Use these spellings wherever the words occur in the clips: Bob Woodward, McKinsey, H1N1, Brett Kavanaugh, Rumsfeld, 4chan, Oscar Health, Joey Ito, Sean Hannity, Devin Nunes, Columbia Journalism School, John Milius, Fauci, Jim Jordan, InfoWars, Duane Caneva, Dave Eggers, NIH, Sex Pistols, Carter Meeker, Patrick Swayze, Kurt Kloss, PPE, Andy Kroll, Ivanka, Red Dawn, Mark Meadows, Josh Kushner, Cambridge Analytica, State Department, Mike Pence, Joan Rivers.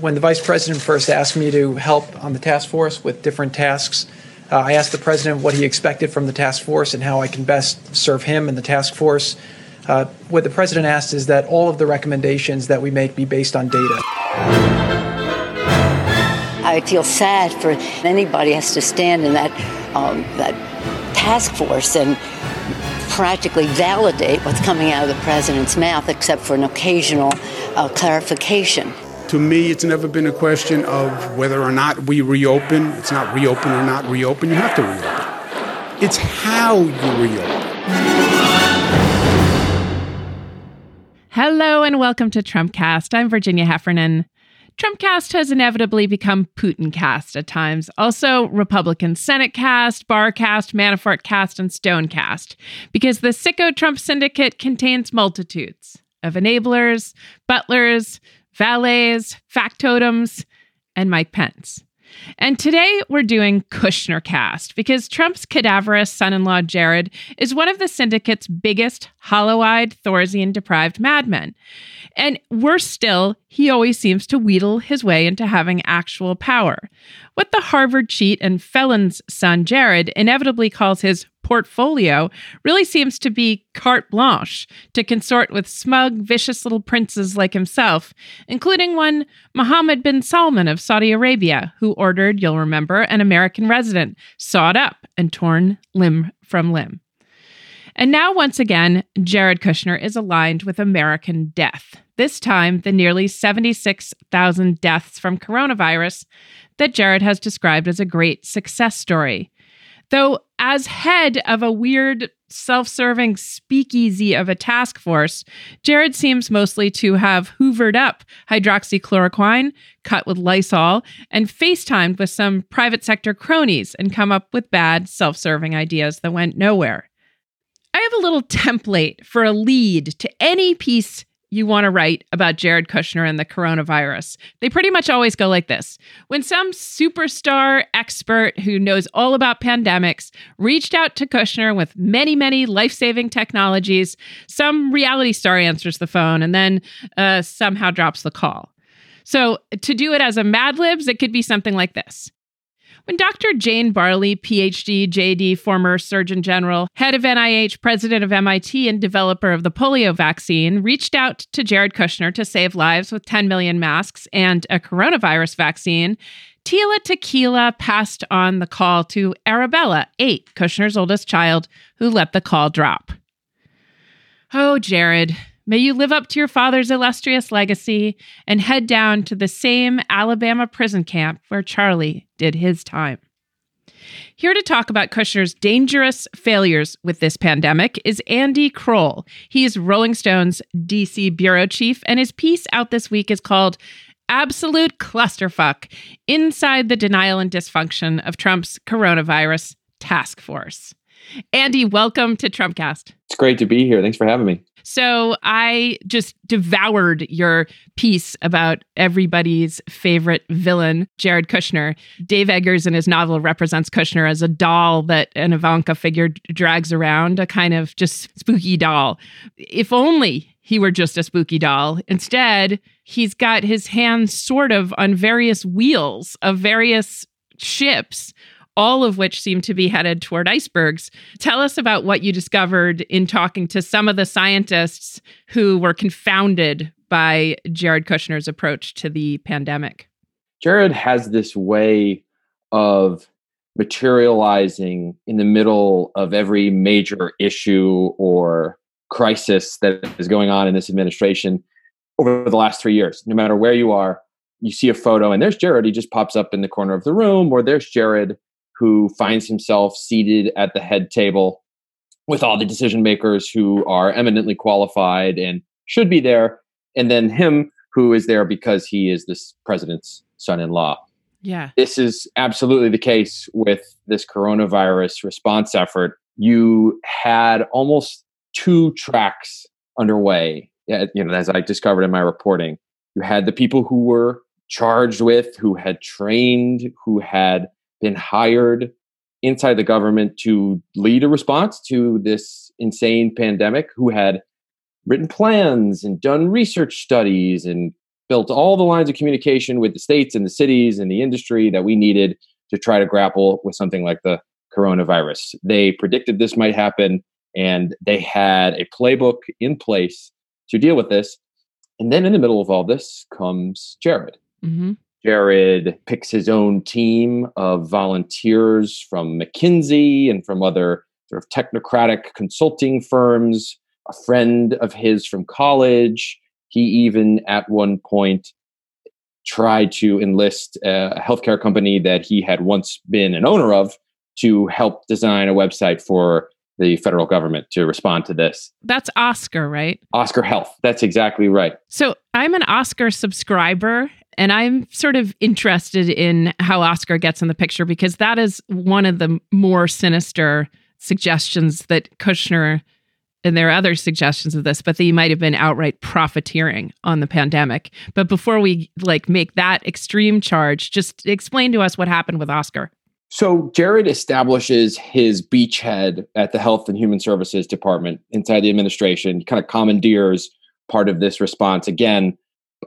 when the vice president first asked me to help on the task force with different tasks, I asked the president what he expected from the task force and how I can best serve him and the task force. What the president asked is that all of the recommendations that we make be based on data. I feel sad for anybody who has to stand in that task force and practically validate what's coming out of the president's mouth, except for an occasional clarification. To me, it's never been a question of whether or not we reopen. It's not reopen or not reopen. You have to reopen. It's how you reopen. Hello and welcome to Trumpcast. I'm Virginia Heffernan. Trumpcast has inevitably become Putincast at times. Also, Republican Senatecast, Barrcast, Manafortcast, and Stonecast, because the sicko Trump syndicate contains multitudes of enablers, butlers, valets, factotums, and Mike Pence. And today we're doing Kushnercast, because Trump's cadaverous son-in-law Jared is one of the syndicate's biggest hollow-eyed, Thorazine-deprived madmen. And worse still, he always seems to wheedle his way into having actual power. What the Harvard cheat and felon's son Jared inevitably calls his portfolio really seems to be carte blanche to consort with smug, vicious little princes like himself, including one Mohammed bin Salman of Saudi Arabia, who ordered, you'll remember, an American resident sawed up and torn limb from limb. And now, once again, Jared Kushner is aligned with American death, this time the nearly 76,000 deaths from coronavirus that Jared has described as a great success story. Though, as head of a weird, self-serving speakeasy of a task force, Jared seems mostly to have hoovered up hydroxychloroquine, cut with Lysol, and FaceTimed with some private sector cronies and come up with bad, self-serving ideas that went nowhere. I have a little template for a lead to any piece you want to write about Jared Kushner and the coronavirus. They pretty much always go like this. When some superstar expert who knows all about pandemics reached out to Kushner with many, many life-saving technologies, some reality star answers the phone and then somehow drops the call. So to do it as a Mad Libs, it could be something like this. When Dr. Jane Barley, PhD, JD, former Surgeon General, head of NIH, president of MIT, and developer of the polio vaccine, reached out to Jared Kushner to save lives with 10 million masks and a coronavirus vaccine, Tila Tequila passed on the call to Arabella, 8, Kushner's oldest child, who let the call drop. Oh, Jared, may you live up to your father's illustrious legacy and head down to the same Alabama prison camp where Charlie did his time. Here to talk about Kushner's dangerous failures with this pandemic is Andy Kroll. He is Rolling Stone's DC bureau chief, and his piece out this week is called Absolute Clusterfuck: Inside the Denial and Dysfunction of Trump's Coronavirus Task Force. Andy, welcome to Trumpcast. It's great to be here. Thanks for having me. So I just devoured your piece about everybody's favorite villain, Jared Kushner. Dave Eggers in his novel represents Kushner as a doll that an Ivanka figure drags around, a kind of just spooky doll. If only he were just a spooky doll. Instead, he's got his hands sort of on various wheels of various ships, all of which seem to be headed toward icebergs. Tell us about what you discovered in talking to some of the scientists who were confounded by Jared Kushner's approach to the pandemic. Jared has this way of materializing in the middle of every major issue or crisis that is going on in this administration over the last 3 years. No matter where you are, you see a photo and there's Jared. He just pops up in the corner of the room, or there's Jared who finds himself seated at the head table with all the decision makers who are eminently qualified and should be there, and then him who is there because he is this president's son-in-law. Yeah. This is absolutely the case with this coronavirus response effort. You had almost two tracks underway, you know, as I discovered in my reporting. You had the people who were charged with, who had trained, who had been hired inside the government to lead a response to this insane pandemic, who had written plans and done research studies and built all the lines of communication with the states and the cities and the industry that we needed to try to grapple with something like the coronavirus. They predicted this might happen, and they had a playbook in place to deal with this. And then in the middle of all this comes Jared. Mm-hmm. Jared picks his own team of volunteers from McKinsey and from other sort of technocratic consulting firms, a friend of his from college. He even at one point tried to enlist a healthcare company that he had once been an owner of to help design a website for the federal government to respond to this. That's Oscar, right? Oscar Health. That's exactly right. So I'm an Oscar subscriber, and I'm sort of interested in how Oscar gets in the picture, because that is one of the more sinister suggestions that Kushner, and there are other suggestions of this, but that he might have been outright profiteering on the pandemic. But before we make that extreme charge, just explain to us what happened with Oscar. So Jared establishes his beachhead at the Health and Human Services Department inside the administration. He kind of commandeers part of this response, again,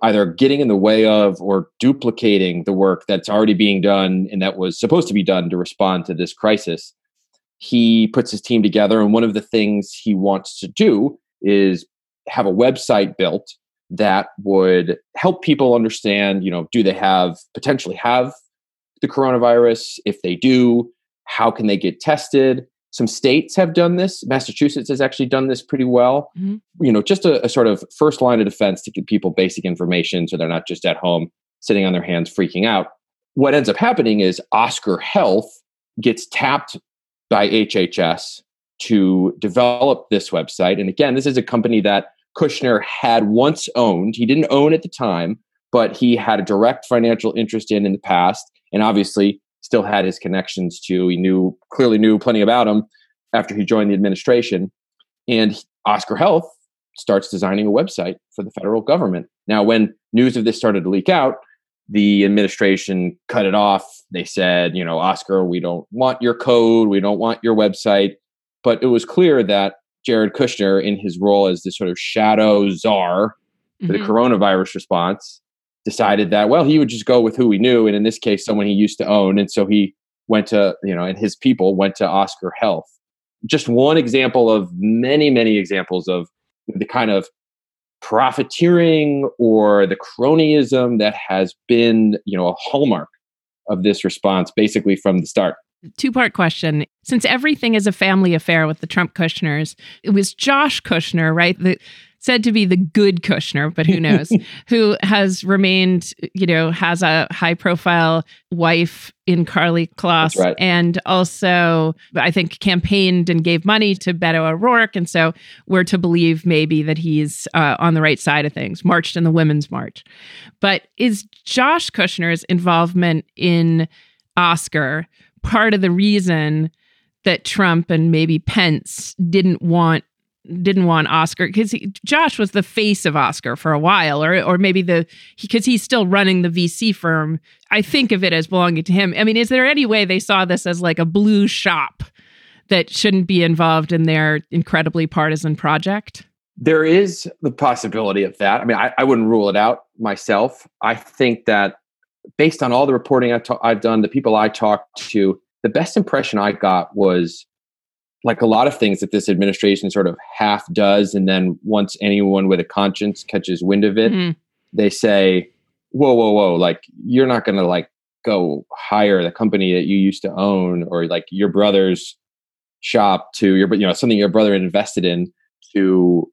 either getting in the way of or duplicating the work that's already being done and that was supposed to be done to respond to this crisis. He puts his team together, and one of the things he wants to do is have a website built that would help people understand, do they potentially have the coronavirus? If they do, how can they get tested? Some states have done this. Massachusetts has actually done this pretty well. Mm-hmm. Just a sort of first line of defense to give people basic information so they're not just at home sitting on their hands freaking out. What ends up happening is Oscar Health gets tapped by HHS to develop this website. And again, this is a company that Kushner had once owned. He didn't own at the time, but he had a direct financial interest in the past. And obviously still had his connections to, he clearly knew plenty about him after he joined the administration. And Oscar Health starts designing a website for the federal government. Now, when news of this started to leak out, the administration cut it off. They said, Oscar, we don't want your code. We don't want your website. But it was clear that Jared Kushner, in his role as this sort of shadow czar for the coronavirus response, decided that, he would just go with who he knew. And in this case, someone he used to own. And so he went to, and his people went to Oscar Health. Just one example of many, many examples of the kind of profiteering or the cronyism that has been, a hallmark of this response, basically from the start. Two-part question. Since everything is a family affair with the Trump Kushners, it was Josh Kushner, right? Said to be the good Kushner, but who knows, who has remained, has a high-profile wife in Karlie Kloss, right, and also, I think, campaigned and gave money to Beto O'Rourke. And so we're to believe maybe that he's on the right side of things, marched in the Women's March. But is Josh Kushner's involvement in Oscar part of the reason that Trump and maybe Pence didn't want Oscar, because Josh was the face of Oscar for a while, or maybe because he's still running the VC firm. I think of it as belonging to him. I mean, is there any way they saw this as a blue shop that shouldn't be involved in their incredibly partisan project? There is the possibility of that. I mean, I wouldn't rule it out myself. I think that based on all the reporting I've done, the people I talked to, the best impression I got was, like a lot of things that this administration sort of half does, and then once anyone with a conscience catches wind of it, they say, whoa, you're not going to go hire the company that you used to own, or your brother's shop to your, something your brother invested in to,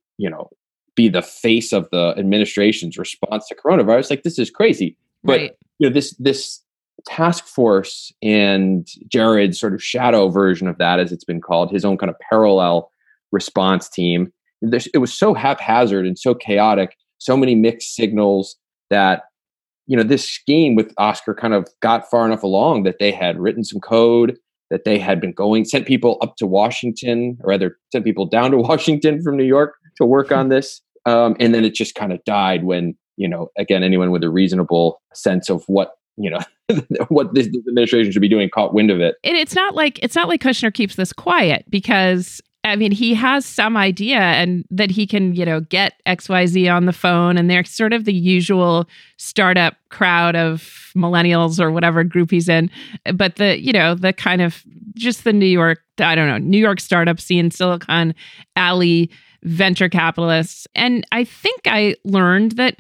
be the face of the administration's response to coronavirus. This is crazy. But right, this task force and Jared's sort of shadow version of that, as it's been called, his own kind of parallel response team. It was so haphazard and so chaotic, so many mixed signals that, this scheme with Oscar kind of got far enough along that they had written some code, that they had been sent people up to Washington, or rather sent people down to Washington from New York to work on this. And then it just kind of died when, again, anyone with a reasonable sense of what what this administration should be doing caught wind of it. And it's not like Kushner keeps this quiet, because I mean, he has some idea and that he can, you know, get XYZ on the phone. And they're sort of the usual startup crowd of millennials or whatever group he's in. But the, you know, the kind of just the New York, I don't know, New York startup scene, Silicon Alley venture capitalists. And I think I learned that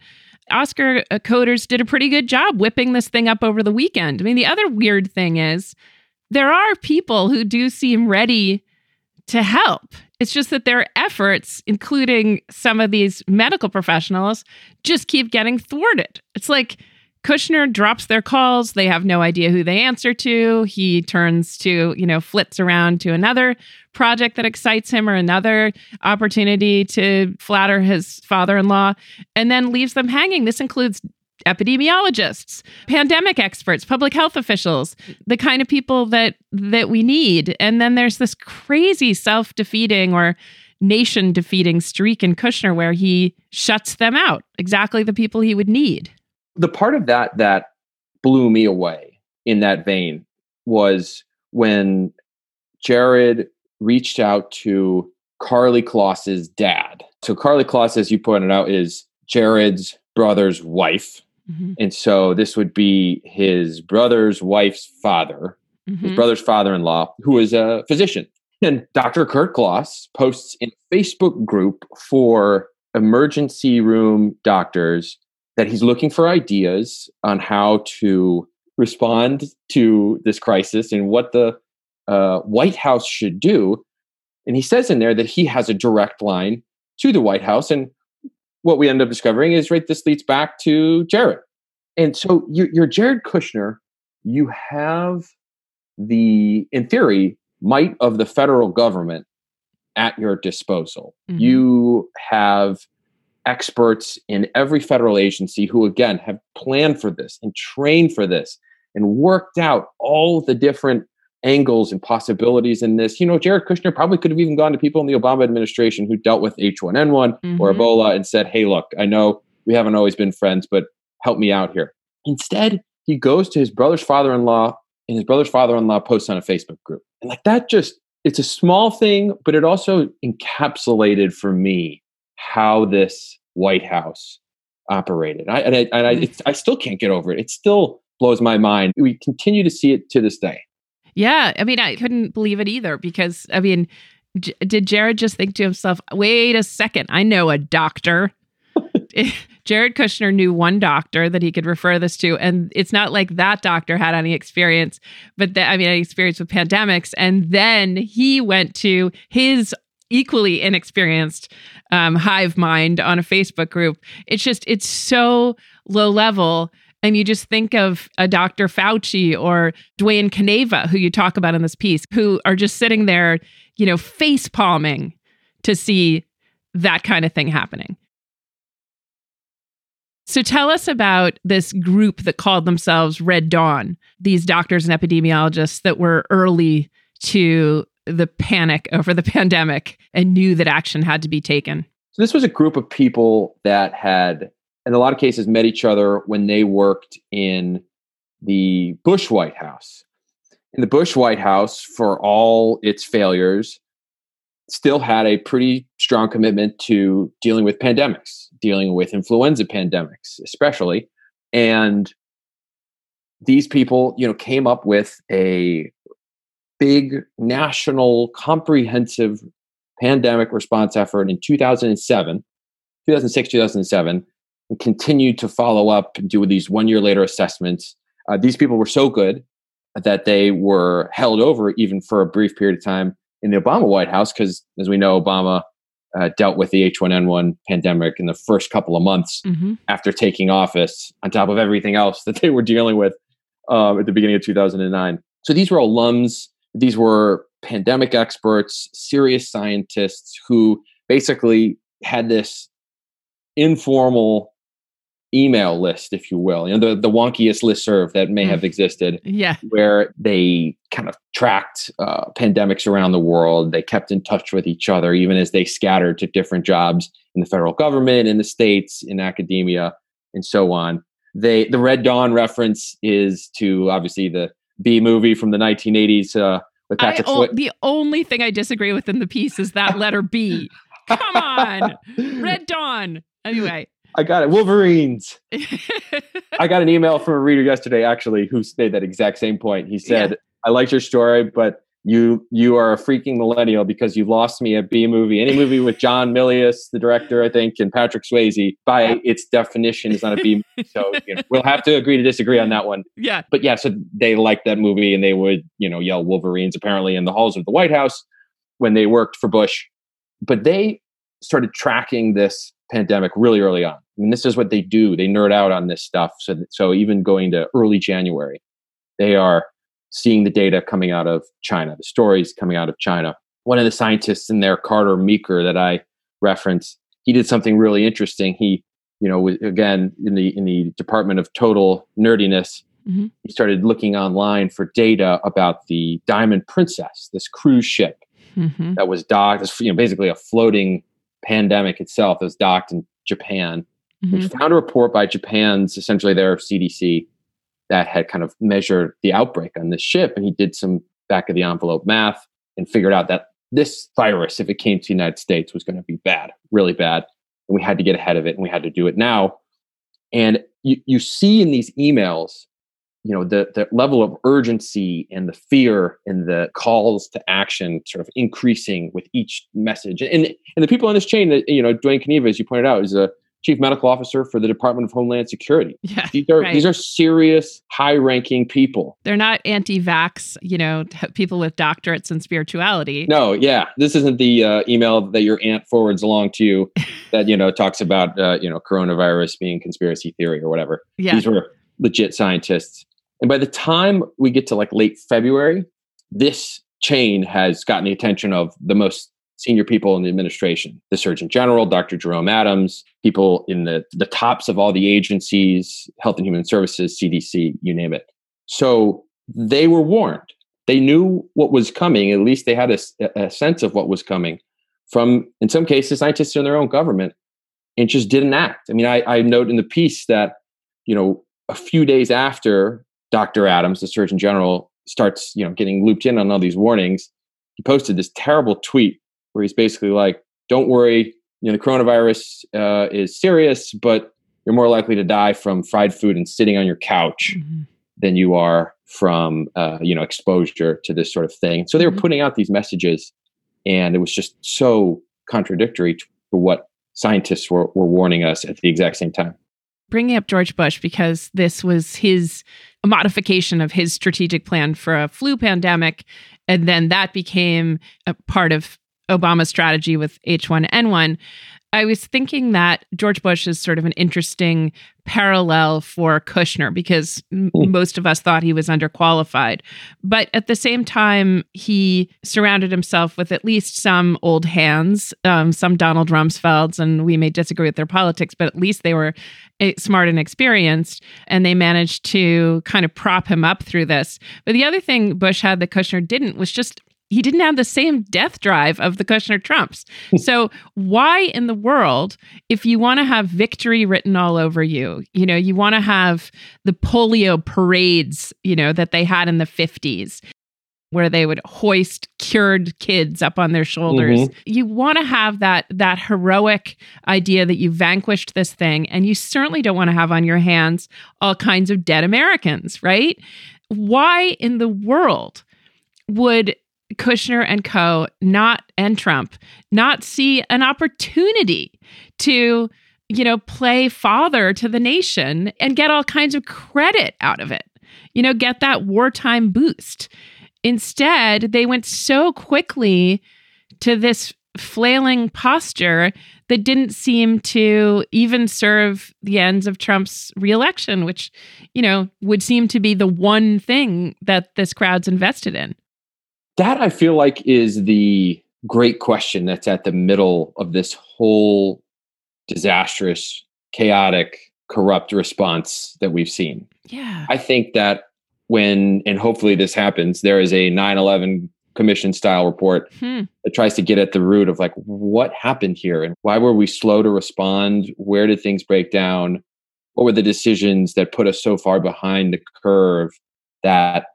Oscar Coders did a pretty good job whipping this thing up over the weekend. I mean, the other weird thing is there are people who do seem ready to help. It's just that their efforts, including some of these medical professionals, just keep getting thwarted. It's like Kushner drops their calls. They have no idea who they answer to. He turns to, you know, flits around to another project that excites him or another opportunity to flatter his father-in-law and then leaves them hanging. This includes epidemiologists, pandemic experts, public health officials, the kind of people that we need. And then there's this crazy self-defeating or nation-defeating streak in Kushner where he shuts them out, exactly the people he would need. The part of that blew me away in that vein was when Jared reached out to Karlie Kloss's dad. So Karlie Kloss, as you pointed out, is Jared's brother's wife. Mm-hmm. And so this would be his brother's wife's father, mm-hmm. his brother's father-in-law, who is a physician. And Dr. Kurt Kloss posts in a Facebook group for emergency room doctors that he's looking for ideas on how to respond to this crisis and what the White House should do. And he says in there that he has a direct line to the White House. And what we end up discovering is, right, this leads back to Jared. And so you're Jared Kushner. You have the, in theory, might of the federal government at your disposal. Mm-hmm. You have experts in every federal agency who, again, have planned for this and trained for this and worked out all the different angles and possibilities in this. You know, Jared Kushner probably could have even gone to people in the Obama administration who dealt with H1N1 mm-hmm. or Ebola and said, hey, look, I know we haven't always been friends, but help me out here. Instead, he goes to his brother's father-in-law, and his brother's father-in-law posts on a Facebook group. And like that just, it's a small thing, but it also encapsulated for me how this White House operated. I still can't get over it. It still blows my mind. We continue to see it to this day. Yeah. I mean, I couldn't believe it either because, I mean, did Jared just think to himself, wait a second, I know a doctor. Jared Kushner knew one doctor that he could refer this to. And it's not like that doctor had any experience, but any experience with pandemics. And then he went to his equally inexperienced hive mind on a Facebook group. It's just, it's so low level. And you just think of a Dr. Fauci or Duane Caneva, who you talk about in this piece, who are just sitting there, you know, face palming to see that kind of thing happening. So tell us about this group that called themselves Red Dawn, these doctors and epidemiologists that were early to the panic over the pandemic and knew that action had to be taken. So this was a group of people that had, in a lot of cases, met each other when they worked in the Bush White House. And the Bush White House, for all its failures, still had a pretty strong commitment to dealing with pandemics, dealing with influenza pandemics, especially. And these people, you know, came up with a big national comprehensive pandemic response effort in 2006, 2007. And continued to follow up and do these 1 year later assessments. These people were so good that they were held over even for a brief period of time in the Obama White House, because as we know, Obama dealt with the H1N1 pandemic in the first couple of months mm-hmm. after taking office, on top of everything else that they were dealing with at the beginning of 2009. So these were alums, these were pandemic experts, serious scientists who basically had this informal email list, if you will, you know, the wonkiest listserv that may have existed, yeah. where they kind of tracked pandemics around the world. They kept in touch with each other, even as they scattered to different jobs in the federal government, in the states, in academia, and so on. The Red Dawn reference is to obviously the B movie from the 1980s, The only thing I disagree with in the piece is that letter B. Come on. Red Dawn. Anyway. I got it. Wolverines. I got an email from a reader yesterday, actually, who made that exact same point. He said, I liked your story, but you are a freaking millennial because you lost me at B movie. Any movie with John Milius, the director, I think, and Patrick Swayze, by its definition, is not a B movie. So we'll have to agree to disagree on that one. Yeah. But yeah, so they liked that movie and they would, yell Wolverines apparently in the halls of the White House when they worked for Bush. But they started tracking this pandemic really early on. I mean, this is what they do. They nerd out on this stuff. So even going to early January, they are seeing the data coming out of China, the stories coming out of China. One of the scientists in there, Carter Meeker, that I referenced, he did something really interesting. He, again, in the department of total nerdiness, he started looking online for data about the Diamond Princess, this cruise ship that was docked, basically a floating pandemic itself that was docked in Japan. We found a report by Japan's, essentially their CDC, that had kind of measured the outbreak on this ship. And he did some back of the envelope math and figured out that this virus, if it came to the United States, was going to be bad, really bad. And we had to get ahead of it and we had to do it now. And you see in these emails, the level of urgency and the fear and the calls to action sort of increasing with each message. And the people on this chain, that, Duane Caneva, as you pointed out, is a chief medical officer for the Department of Homeland Security. Yeah, these are serious, high-ranking people. They're not anti-vax, people with doctorates in spirituality. No, yeah. This isn't the email that your aunt forwards along to you that, talks about, coronavirus being conspiracy theory or whatever. Yeah. These were legit scientists. And by the time we get to late February, this chain has gotten the attention of the most senior people in the administration, the Surgeon General, Dr. Jerome Adams, people in the tops of all the agencies, Health and Human Services, CDC, you name it. So they were warned. They knew what was coming. At least they had a sense of what was coming from, in some cases, scientists in their own government, and just didn't act. I mean, I note in the piece that, a few days after Dr. Adams, the Surgeon General, starts, getting looped in on all these warnings, he posted this terrible tweet where he's basically like, don't worry, the coronavirus is serious, but you're more likely to die from fried food and sitting on your couch than you are from, exposure to this sort of thing. So they were putting out these messages, and it was just so contradictory to what scientists were warning us at the exact same time. Bringing up George Bush, because this was a modification of his strategic plan for a flu pandemic. And then that became a part of Obama's strategy with H1N1. I was thinking that George Bush is sort of an interesting parallel for Kushner, because most of us thought he was underqualified. But at the same time, he surrounded himself with at least some old hands, some Donald Rumsfelds, and we may disagree with their politics, but at least they were smart and experienced, and they managed to kind of prop him up through this. But the other thing Bush had that Kushner didn't was just he didn't have the same death drive of the Kushner Trumps. So why in the world, if you want to have victory written all over you, you want to have the polio parades, that they had in the 50s, where they would hoist cured kids up on their shoulders. You want to have that heroic idea that you vanquished this thing, and you certainly don't want to have on your hands all kinds of dead Americans, right? Why in the world would Kushner and co. and Trump not see an opportunity to, play father to the nation and get all kinds of credit out of it, get that wartime boost? Instead, they went so quickly to this flailing posture that didn't seem to even serve the ends of Trump's reelection, which, would seem to be the one thing that this crowd's invested in. That, I feel like, is the great question that's at the middle of this whole disastrous, chaotic, corrupt response that we've seen. Yeah. I think that and hopefully this happens, there is a 9/11 commission style report that tries to get at the root of what happened here and why were we slow to respond? Where did things break down? What were the decisions that put us so far behind the curve that,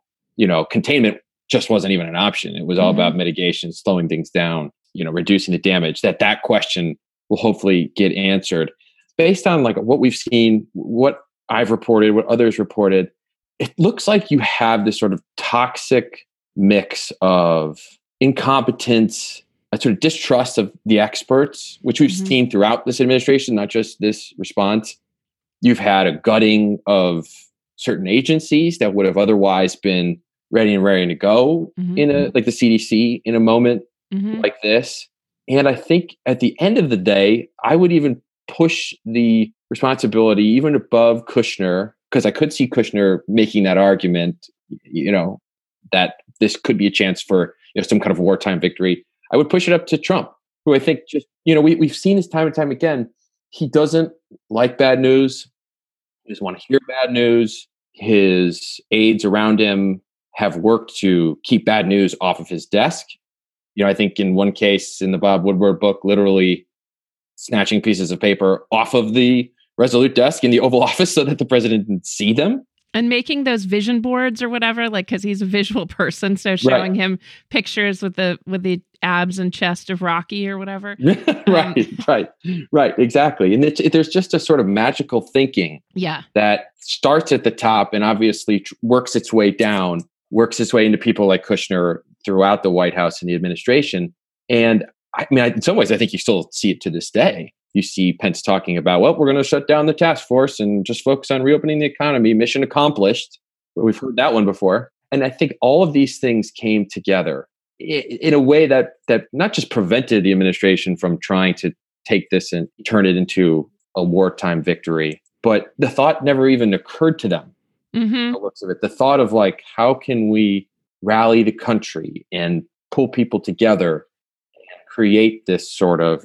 containment just wasn't even an option. It was all about mitigation, slowing things down, reducing the damage. That question will hopefully get answered based on like what we've seen, what I've reported, what others reported. It looks like you have this sort of toxic mix of incompetence, a sort of distrust of the experts, which we've seen throughout this administration, not just this response. You've had a gutting of certain agencies that would have otherwise been ready and raring to go like the CDC in a moment like this. And I think at the end of the day, I would even push the responsibility even above Kushner, because I could see Kushner making that argument, that this could be a chance for some kind of wartime victory. I would push it up to Trump, who I think just, we've seen this time and time again. He doesn't like bad news. He doesn't want to hear bad news. His aides around him have worked to keep bad news off of his desk. I think in one case in the Bob Woodward book, literally snatching pieces of paper off of the Resolute desk in the Oval Office so that the president didn't see them. And making those vision boards or whatever, because he's a visual person. So showing him pictures with the abs and chest of Rocky or whatever. Right. Exactly. And there's just a sort of magical thinking that starts at the top and obviously works its way down, works its way into people like Kushner throughout the White House and the administration. And I mean, in some ways, I think you still see it to this day. You see Pence talking about, we're going to shut down the task force and just focus on reopening the economy. Mission accomplished. We've heard that one before. And I think all of these things came together in a way that not just prevented the administration from trying to take this and turn it into a wartime victory, but the thought never even occurred to them. The looks of it. The thought of how can we rally the country and pull people together and create this sort of,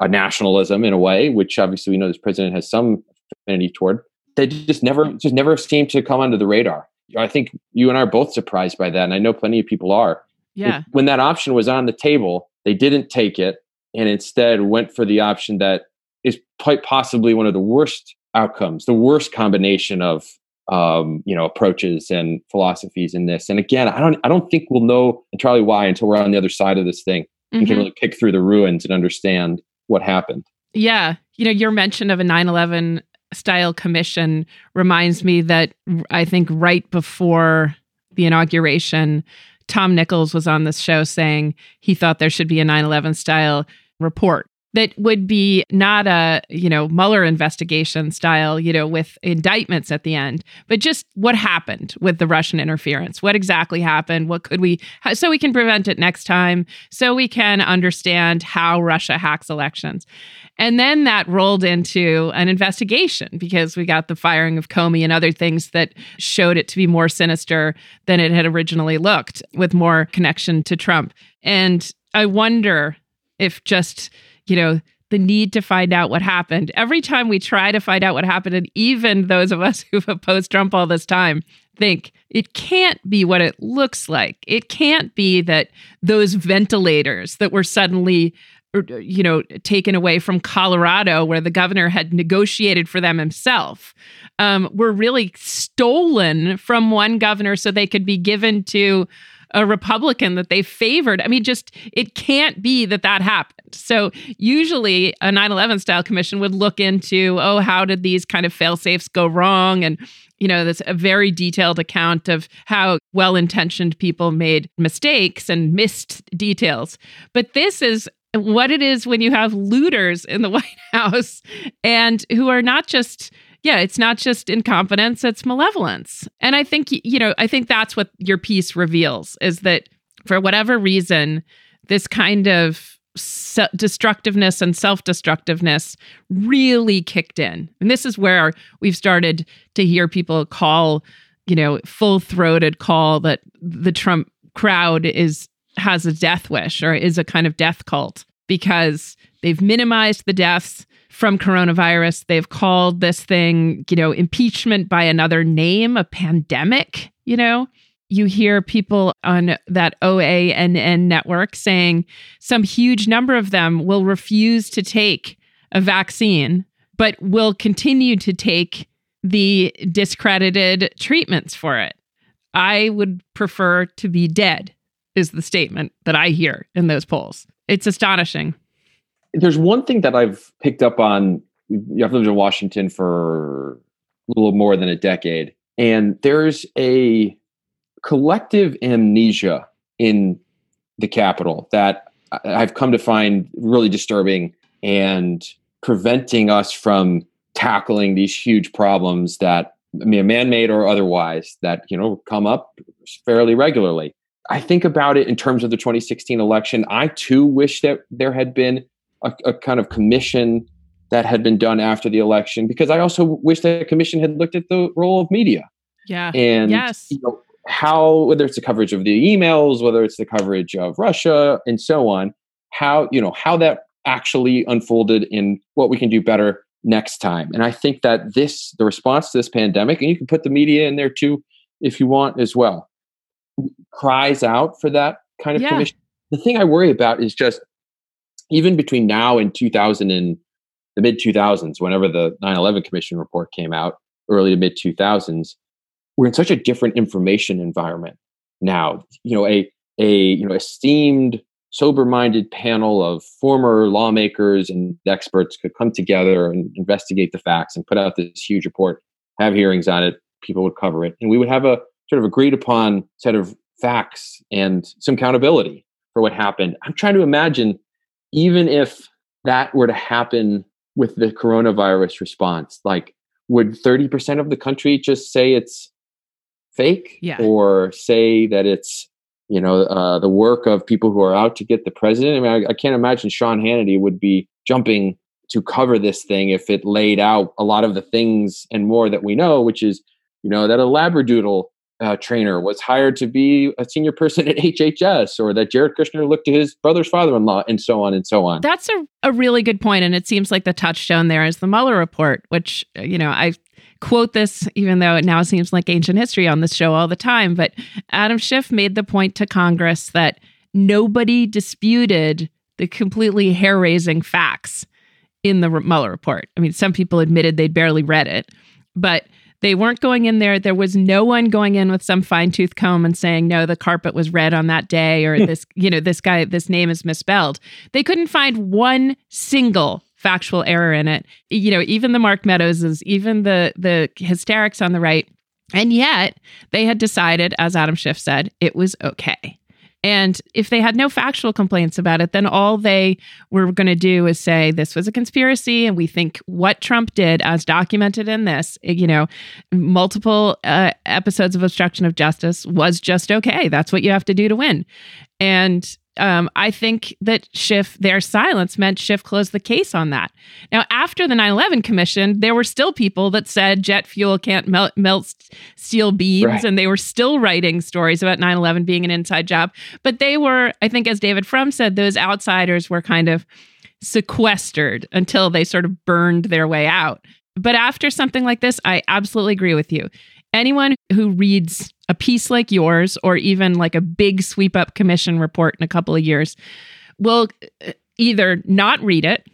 a nationalism in a way, which obviously we know this president has some affinity toward, that just never seemed to come onto the radar. I think you and I are both surprised by that. And I know plenty of people are. Yeah. When that option was on the table, they didn't take it and instead went for the option that is quite possibly one of the worst outcomes, the worst combination of, approaches and philosophies in this. And again, I don't think we'll know entirely why until we're on the other side of this thing and can really pick through the ruins and understand what happened. Yeah. Your mention of a 9/11 style commission reminds me that I think right before the inauguration, Tom Nichols was on this show saying he thought there should be a 9/11 style report that would be not a, Mueller investigation style, with indictments at the end, but just what happened with the Russian interference, what exactly happened, what could we, so we can prevent it next time, so we can understand how Russia hacks elections. And then that rolled into an investigation because we got the firing of Comey and other things that showed it to be more sinister than it had originally looked, with more connection to Trump. And I wonder if just the need to find out what happened. Every time we try to find out what happened, and even those of us who've opposed Trump all this time think it can't be what it looks like. It can't be that those ventilators that were suddenly taken away from Colorado, where the governor had negotiated for them himself, were really stolen from one governor so they could be given to a Republican that they favored. I mean, just, it can't be that happened. So usually a 9/11 style commission would look into, how did these kind of fail-safes go wrong? And, this a very detailed account of how well-intentioned people made mistakes and missed details. But this is what it is when you have looters in the White House and who are not just... Yeah, it's not just incompetence, it's malevolence. And I think, I think that's what your piece reveals, is that for whatever reason, this kind of destructiveness and self-destructiveness really kicked in. And this is where we've started to hear people call, full-throated call that the Trump crowd has a death wish or is a kind of death cult, because they've minimized the deaths from coronavirus. They've called this thing, impeachment by another name, a pandemic. You hear people on that OANN network saying some huge number of them will refuse to take a vaccine, but will continue to take the discredited treatments for it. I would prefer to be dead, is the statement that I hear in those polls. It's astonishing. There's one thing that I've picked up on. I've lived in Washington for a little more than a decade, and there's a collective amnesia in the Capitol that I've come to find really disturbing and preventing us from tackling these huge problems that, I mean, man-made or otherwise, that, you know, come up fairly regularly. I think about it in terms of the 2016 election. I too wish that there had been a kind of commission that had been done after the election, because I also wish that the commission had looked at the role of media. Yeah. And yes. You know, how, whether it's the coverage of the emails, whether it's the coverage of Russia and so on, how, you know, how that actually unfolded and what we can do better next time. And I think that the response to this pandemic, and you can put the media in there too, if you want as well, cries out for that kind of commission. The thing I worry about is just even between now and the mid 2000s, whenever the 9/11 Commission report came out, early to mid 2000s, we're in such a different information environment now. You know, a esteemed, sober-minded panel of former lawmakers and experts could come together and investigate the facts and put out this huge report, have hearings on it, people would cover it, and we would have a sort of agreed upon set of facts and some accountability for what happened. I'm trying to imagine, even if that were to happen with the coronavirus response, like, would 30% of the country just say it's fake or say that it's, you know, the work of people who are out to get the president? I mean, I can't imagine Sean Hannity would be jumping to cover this thing if it laid out a lot of the things and more that we know, which is, you know, that a Labradoodle trainer was hired to be a senior person at HHS, or that Jared Kushner looked to his brother's father-in-law, and so on and so on. That's a really good point, and it seems like the touchstone there is the Mueller report, which, you know, I quote this, even though it now seems like ancient history on this show all the time, but Adam Schiff made the point to Congress that nobody disputed the completely hair-raising facts in the Mueller report. I mean, some people admitted they'd barely read it, but they weren't going in there. There was no one going in with some fine-tooth comb and saying, no, the carpet was red on that day, or this, you know, this guy, this name is misspelled. They couldn't find one single factual error in it. You know, even the Mark Meadowses, even the hysterics on the right. And yet they had decided, as Adam Schiff said, it was okay. And if they had no factual complaints about it, then all they were going to do is say, this was a conspiracy, and we think what Trump did, as documented in this, you know, multiple episodes of obstruction of justice, was just okay. That's what you have to do to win. And I think that Schiff, their silence meant Schiff closed the case on that. Now, after the 9/11 Commission, there were still people that said jet fuel can't melt steel beams, right, and they were still writing stories about 9/11 being an inside job. But they were, I think, as David Frum said, those outsiders were kind of sequestered until they sort of burned their way out. But after something like this, I absolutely agree with you. Anyone who reads a piece like yours, or even like a big sweep up commission report in a couple of years, will either not read it,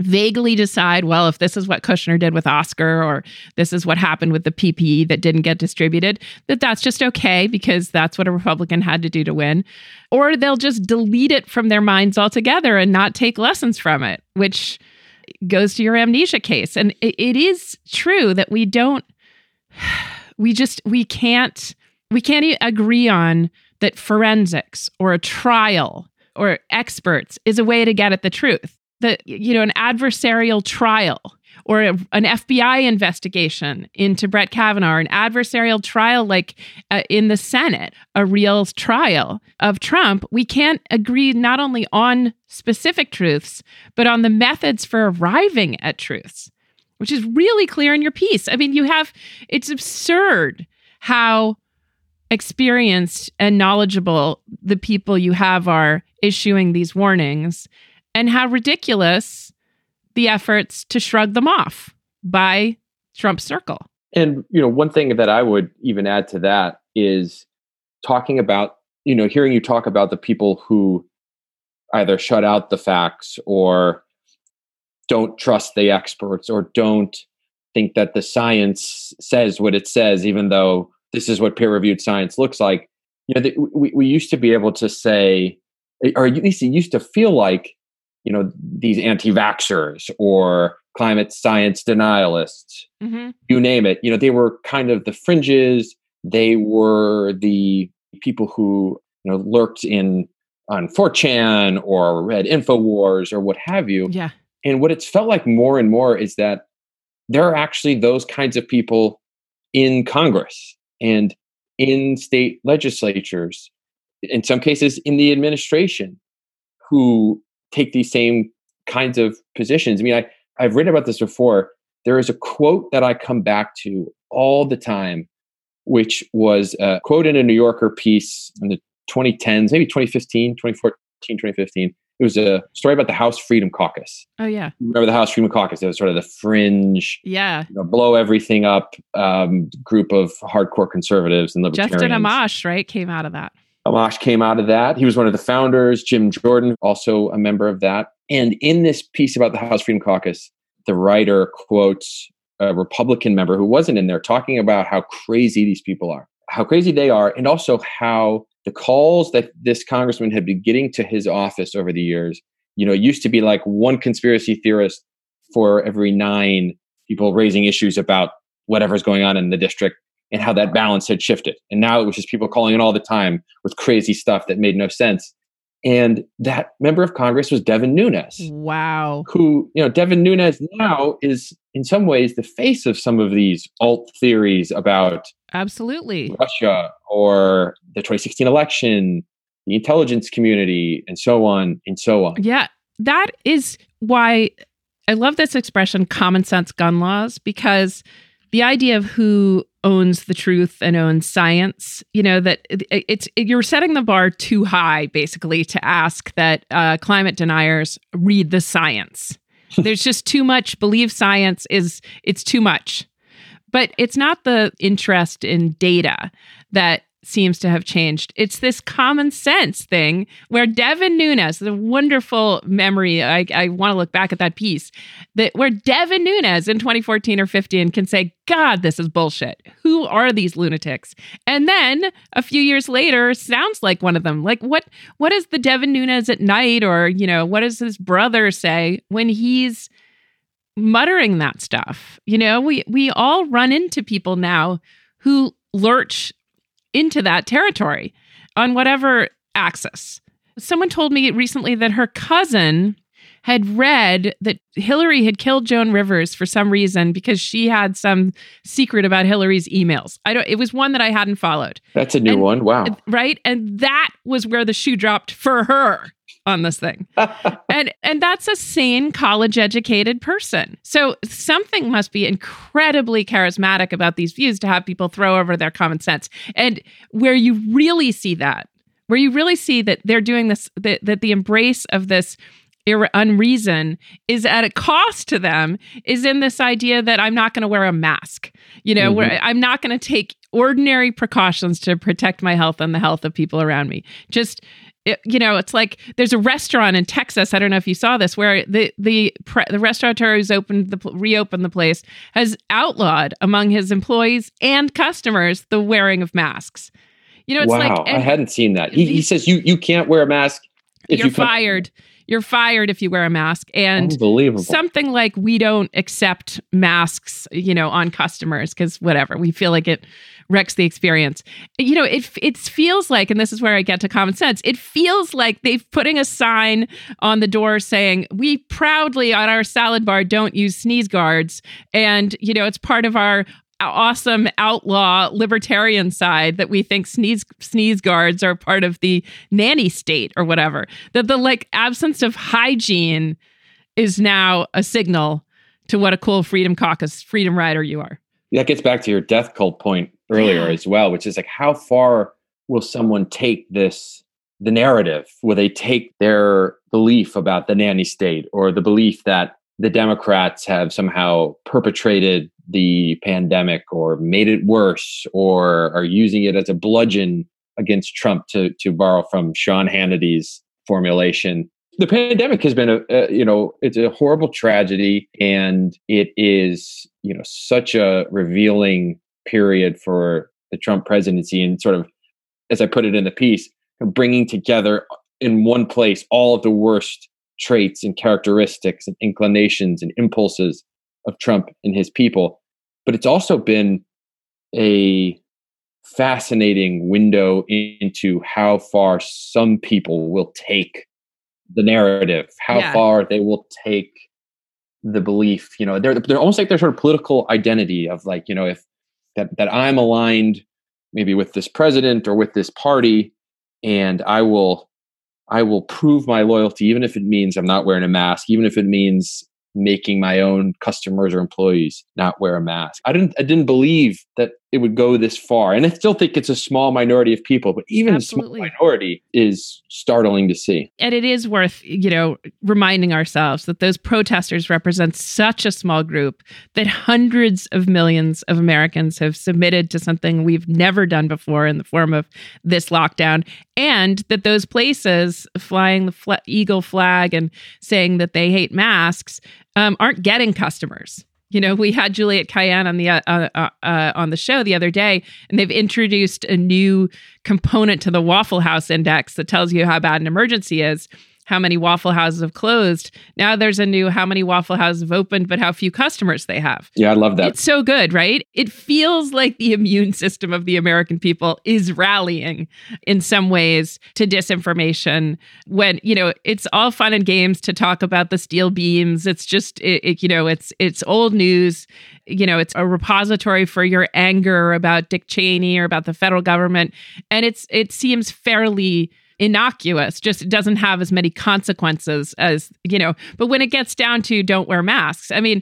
vaguely decide, well, if this is what Kushner did with Oscar, or this is what happened with the PPE that didn't get distributed, that's just okay because that's what a Republican had to do to win. Or they'll just delete it from their minds altogether and not take lessons from it, which goes to your amnesia case. And it is true that we don't... We can't agree on that forensics or a trial or experts is a way to get at the truth. That, you know, an adversarial trial or an FBI investigation into Brett Kavanaugh, or an adversarial trial like in the Senate, a real trial of Trump. We can't agree not only on specific truths, but on the methods for arriving at truths, which is really clear in your piece. I mean, it's absurd how experienced and knowledgeable the people you have are issuing these warnings, and how ridiculous the efforts to shrug them off by Trump's circle. And, you know, one thing that I would even add to that is talking about, you know, hearing you talk about the people who either shut out the facts or don't trust the experts or don't think that the science says what it says, even though this is what peer-reviewed science looks like. You know, we used to be able to say, or at least it used to feel like, you know, these anti-vaxxers or climate science denialists, mm-hmm. you name it, you know, they were kind of the fringes. They were the people who, you know, lurked in on 4chan or read InfoWars or what have you. Yeah. And what it's felt like more and more is that there are actually those kinds of people in Congress and in state legislatures, in some cases in the administration, who take these same kinds of positions. I mean, I've written about this before. There is a quote that I come back to all the time, which was a quote in a New Yorker piece in the 2010s, maybe 2015, 2014, 2015. It was a story about the House Freedom Caucus. Oh, yeah. Remember the House Freedom Caucus? It was sort of the fringe, yeah, you know, blow everything up group of hardcore conservatives and libertarians. Justin Amash, right, came out of that. Amash came out of that. He was one of the founders. Jim Jordan, also a member of that. And in this piece about the House Freedom Caucus, the writer quotes a Republican member who wasn't in there talking about how crazy these people are, how crazy they are, and also how the calls that this congressman had been getting to his office over the years, you know, used to be like one conspiracy theorist for every 9 people raising issues about whatever's going on in the district, and how that balance had shifted. And now it was just people calling in all the time with crazy stuff that made no sense. And that member of Congress was Devin Nunes. Wow. Who, you know, Devin Nunes now is in some ways the face of some of these alt theories about absolutely Russia or the 2016 election, the intelligence community, and so on and so on. Yeah, that is why I love this expression, common sense gun laws, because the idea of who owns the truth and owns science, you know, that you're setting the bar too high, basically, to ask that climate deniers read the science. There's just too much. Believe science it's too much. But it's not the interest in data that seems to have changed. It's this common sense thing where Devin Nunes, the wonderful memory, I want to look back at that piece, that where Devin Nunes in 2014 or 15 can say, God, this is bullshit. Who are these lunatics? And then a few years later, sounds like one of them. Like what is the Devin Nunes at night, or, you know, what does his brother say when he's muttering that stuff? You know, we all run into people now who lurch into that territory on whatever axis. Someone told me recently that her cousin had read that Hillary had killed Joan Rivers for some reason because she had some secret about Hillary's emails. It was one that I hadn't followed. That's a new one. Wow. Right? And that was where the shoe dropped for her on this thing. and that's a sane, college-educated person. So something must be incredibly charismatic about these views to have people throw over their common sense. And where you really see that, they're doing this, that the embrace of this unreason is at a cost to them, is in this idea that I'm not going to wear a mask, you know, mm-hmm. where I'm not going to take ordinary precautions to protect my health and the health of people around me. Just, you know, it's like there's a restaurant in Texas, I don't know if you saw this, where the restaurateur who's reopened the place has outlawed among his employees and customers the wearing of masks. You know, it's wow, like I hadn't seen that. He says you can't wear a mask. You're fired. You're fired if you wear a mask. And unbelievable. Something like, we don't accept masks, you know, on customers because whatever, we feel like it wrecks the experience. You know, it feels like, and this is where I get to common sense, it feels like they've putting a sign on the door saying, we proudly on our salad bar don't use sneeze guards. And, you know, it's part of our awesome outlaw libertarian side that we think sneeze guards are part of the nanny state or whatever, that the like absence of hygiene is now a signal to what a cool Freedom Caucus freedom rider you are. That gets back to your death cult point earlier as well, which is like, how far will someone take the narrative? Will they take their belief about the nanny state or the belief that the Democrats have somehow perpetrated the pandemic or made it worse or are using it as a bludgeon against Trump, to borrow from Sean Hannity's formulation? The pandemic has been it's a horrible tragedy, and it is, you know, such a revealing period for the Trump presidency and sort of, as I put it in the piece, bringing together in one place all of the worst traits and characteristics and inclinations and impulses of Trump and his people. But it's also been a fascinating window into how far some people will take the narrative, how far they will take the belief. You know, they're almost like their sort of political identity of like, you know, if that I'm aligned maybe with this president or with this party, and I will prove my loyalty, even if it means I'm not wearing a mask, even if it means making my own customers or employees not wear a mask. I didn't believe that it would go this far. And I still think it's a small minority of people, but even a small minority is startling to see. And it is worth, you know, reminding ourselves that those protesters represent such a small group that hundreds of millions of Americans have submitted to something we've never done before in the form of this lockdown. And that those places flying the Eagle flag and saying that they hate masks aren't getting customers. You know, we had Juliet Kayan on the show the other day, and they've introduced a new component to the Waffle House Index that tells you how bad an emergency is, how many Waffle Houses have closed. Now there's a new how many Waffle Houses have opened, but how few customers they have. Yeah, I love that. It's so good, right? It feels like the immune system of the American people is rallying in some ways to disinformation when, you know, it's all fun and games to talk about the steel beams. It's just, you know, it's old news. You know, it's a repository for your anger about Dick Cheney or about the federal government. And it seems fairly innocuous, just doesn't have as many consequences as, you know, but when it gets down to don't wear masks, I mean,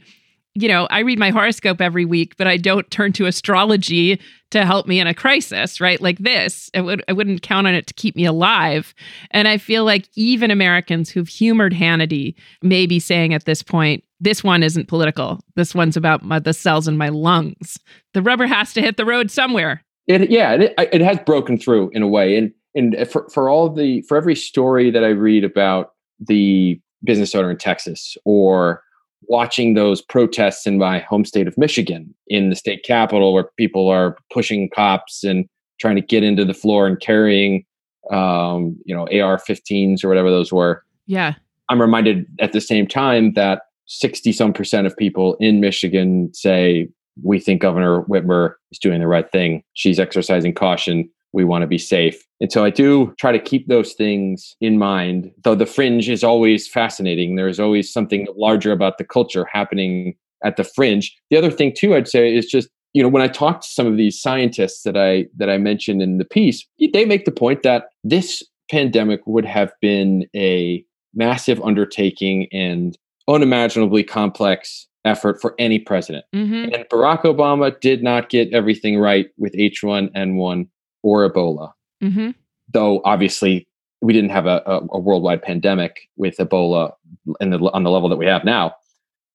you know, I read my horoscope every week, but I don't turn to astrology to help me in a crisis, right? Like this, I wouldn't count on it to keep me alive. And I feel like even Americans who've humored Hannity may be saying at this point, this one isn't political. This one's about the cells in my lungs. The rubber has to hit the road somewhere. It has broken through in a way. And for every story that I read about the business owner in Texas or watching those protests in my home state of Michigan in the state capitol where people are pushing cops and trying to get into the floor and carrying, you know, AR-15s or whatever those were. Yeah. I'm reminded at the same time that 60% of people in Michigan say, we think Governor Whitmer is doing the right thing. She's exercising caution. We want to be safe. And so I do try to keep those things in mind, though the fringe is always fascinating. There's always something larger about the culture happening at the fringe. The other thing too, I'd say is just, you know, when I talk to some of these scientists that I mentioned in the piece, they make the point that this pandemic would have been a massive undertaking and unimaginably complex effort for any president. Mm-hmm. And Barack Obama did not get everything right with H1N1. Or Ebola, mm-hmm. Though obviously we didn't have a worldwide pandemic with Ebola on the level that we have now.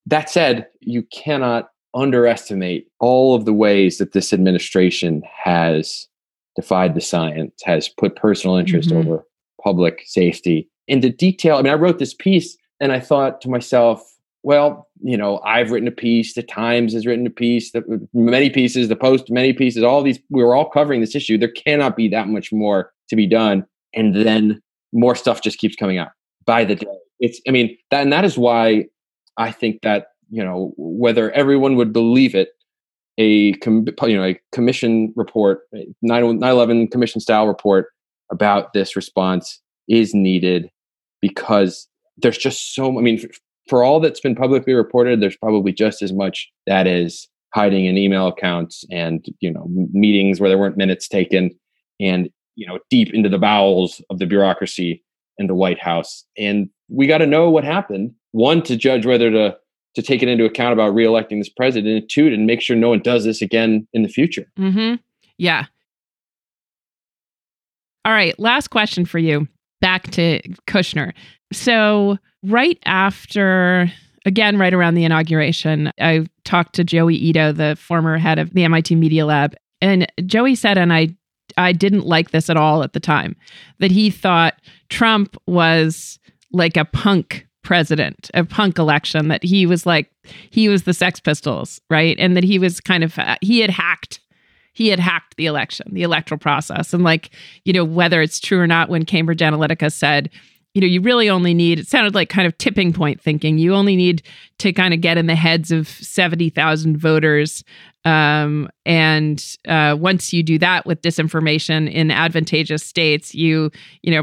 That said, you cannot underestimate all of the ways that this administration has defied the science, has put personal interest mm-hmm. over public safety. In the detail, I mean, I wrote this piece and I thought to myself, well, you know, I've written a piece, the Times has written a piece, many pieces, the Post, many pieces, all these, we were all covering this issue. There cannot be that much more to be done. And then more stuff just keeps coming out by the day. That is why I think that, you know, whether everyone would believe it, a commission report, 9/11 commission style report about this response is needed because there's just for all that's been publicly reported, there's probably just as much that is hiding in email accounts and, you know, meetings where there weren't minutes taken and, you know, deep into the bowels of the bureaucracy and the White House. And we got to know what happened, one, to judge whether to take it into account about reelecting this president, and two, to make sure no one does this again in the future. Mm-hmm. Yeah. All right. Last question for you. Back to Kushner. So right around the inauguration, I talked to Joey Ito, the former head of the MIT Media Lab. And Joey said, and I didn't like this at all at the time, that he thought Trump was like a punk president, a punk election, that he was the Sex Pistols, right? And that he was kind of, he had hacked he had hacked the election, the electoral process. And like, you know, whether it's true or not, when Cambridge Analytica said, you know, you really only need, it sounded like kind of tipping point thinking, you only need to kind of get in the heads of 70,000 voters. And once you do that with disinformation in advantageous states, you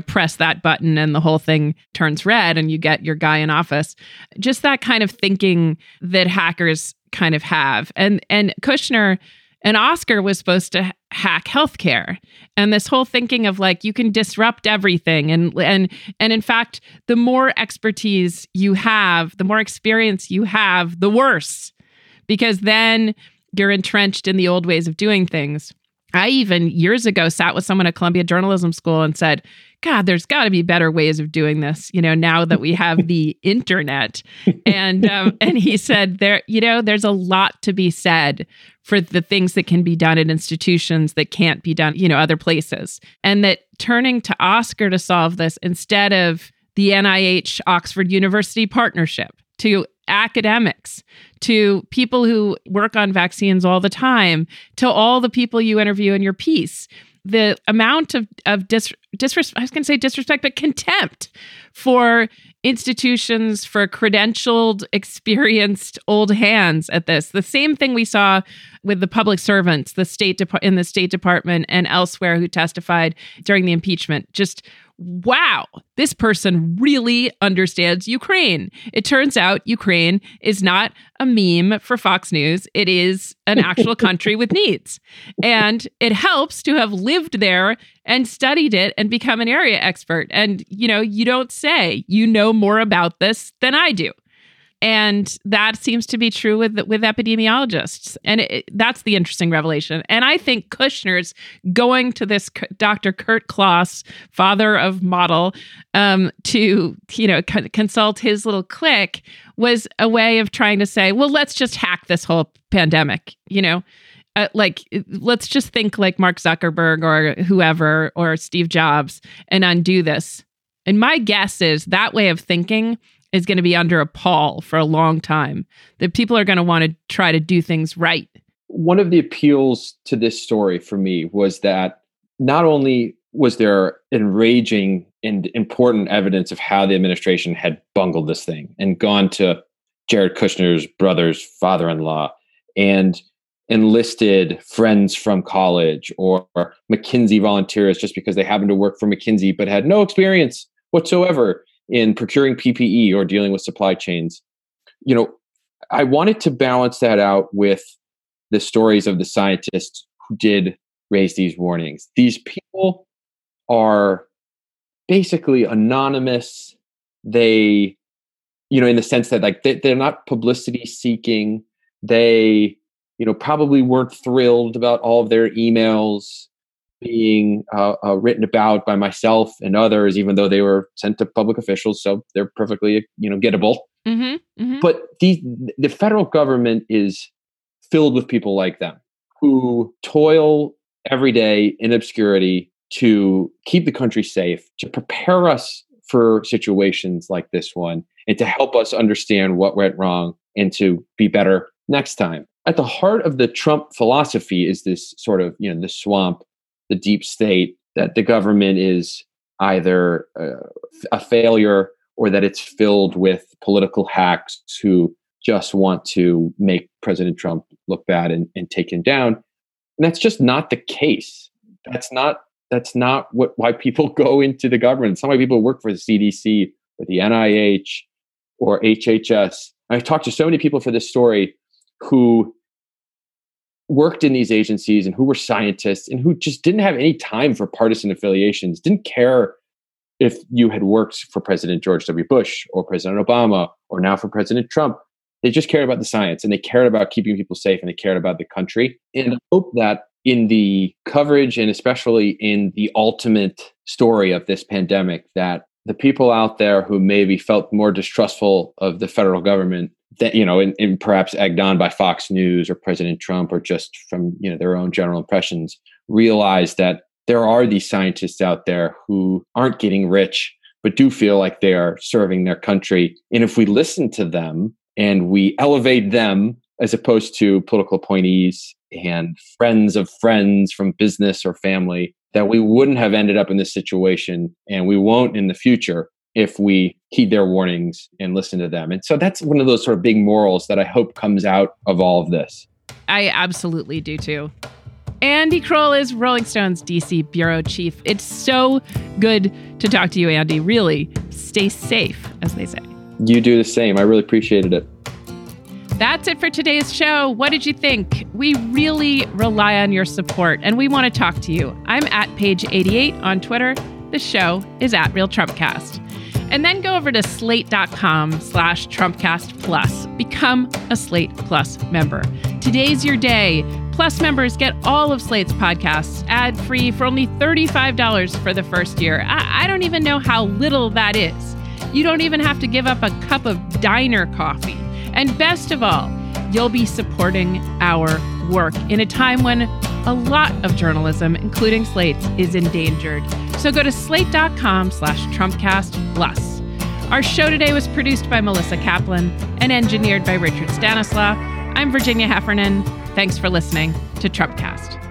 press that button and the whole thing turns red and you get your guy in office. Just that kind of thinking that hackers kind of have. And Kushner and Oscar was supposed to hack healthcare, and this whole thinking of like, you can disrupt everything. And in fact, the more expertise you have, the more experience you have, the worse, because then you're entrenched in the old ways of doing things. I even years ago sat with someone at Columbia Journalism School and said, God, there's got to be better ways of doing this, you know, now that we have the internet. And he said, there's a lot to be said for the things that can be done at institutions that can't be done, you know, other places. And that turning to Oscar to solve this instead of the NIH Oxford University partnership to academics, to people who work on vaccines all the time, to all the people you interview in your piece. The amount of contempt for institutions, for credentialed, experienced old hands at this. The same thing we saw with the public servants, in the State Department and elsewhere who testified during the impeachment. Just, wow, this person really understands Ukraine. It turns out Ukraine is not a meme for Fox News. It is an actual country with needs. And it helps to have lived there and studied it and become an area expert. And, you know, you don't say, you know more about this than I do. And that seems to be true with epidemiologists. And that's the interesting revelation. And I think Kushner's going to this Dr. Kurt Kloss, father of model, to consult his little clique was a way of trying to say, well, let's just hack this whole pandemic, you know. Let's just think like Mark Zuckerberg or whoever or Steve Jobs and undo this. And my guess is that way of thinking is going to be under a pall for a long time, that people are going to want to try to do things right. One of the appeals to this story for me was that not only was there enraging and important evidence of how the administration had bungled this thing and gone to Jared Kushner's brother's father-in-law and enlisted friends from college or McKinsey volunteers just because they happened to work for McKinsey but had no experience whatsoever in procuring PPE or dealing with supply chains. You know, I wanted to balance that out with the stories of the scientists who did raise these warnings. These people are basically anonymous. They, you know, in the sense that like they're not publicity seeking. They, you know, probably weren't thrilled about all of their emails being written about by myself and others, even though they were sent to public officials, so they're perfectly, you know, gettable. Mm-hmm, mm-hmm. But the federal government is filled with people like them who toil every day in obscurity to keep the country safe, to prepare us for situations like this one, and to help us understand what went wrong and to be better next time. At the heart of the Trump philosophy is this sort of, you know, the swamp, the deep state, that the government is either a failure or that it's filled with political hacks who just want to make President Trump look bad and take him down. And that's just not the case. That's not why people go into the government. It's not why people work for the CDC or the NIH or HHS. I've talked to so many people for this story who worked in these agencies and who were scientists and who just didn't have any time for partisan affiliations, didn't care if you had worked for President George W. Bush or President Obama or now for President Trump. They just cared about the science and they cared about keeping people safe and they cared about the country. And I hope that in the coverage and especially in the ultimate story of this pandemic, that the people out there who maybe felt more distrustful of the federal government, that, you know, and perhaps egged on by Fox News or President Trump or just from, you know, their own general impressions, realize that there are these scientists out there who aren't getting rich, but do feel like they are serving their country. And if we listen to them and we elevate them as opposed to political appointees and friends of friends from business or family, that we wouldn't have ended up in this situation, and we won't in the future if we heed their warnings and listen to them. And so that's one of those sort of big morals that I hope comes out of all of this. I absolutely do too. Andy Kroll is Rolling Stone's DC bureau chief. It's so good to talk to you, Andy. Really, stay safe, as they say. You do the same. I really appreciated it. That's it for today's show. What did you think? We really rely on your support, and we want to talk to you. I'm at Page 88 on Twitter. The show is at Real Trumpcast. And then go over to slate.com/Trumpcast Plus. Become a Slate Plus member. Today's your day. Plus members get all of Slate's podcasts ad-free for only $35 for the first year. I don't even know how little that is. You don't even have to give up a cup of diner coffee. And best of all, you'll be supporting our work in a time when a lot of journalism, including Slate's, is endangered. So go to slate.com/Trumpcast Plus. Our show today was produced by Melissa Kaplan and engineered by Richard Stanislaw. I'm Virginia Heffernan. Thanks for listening to Trumpcast.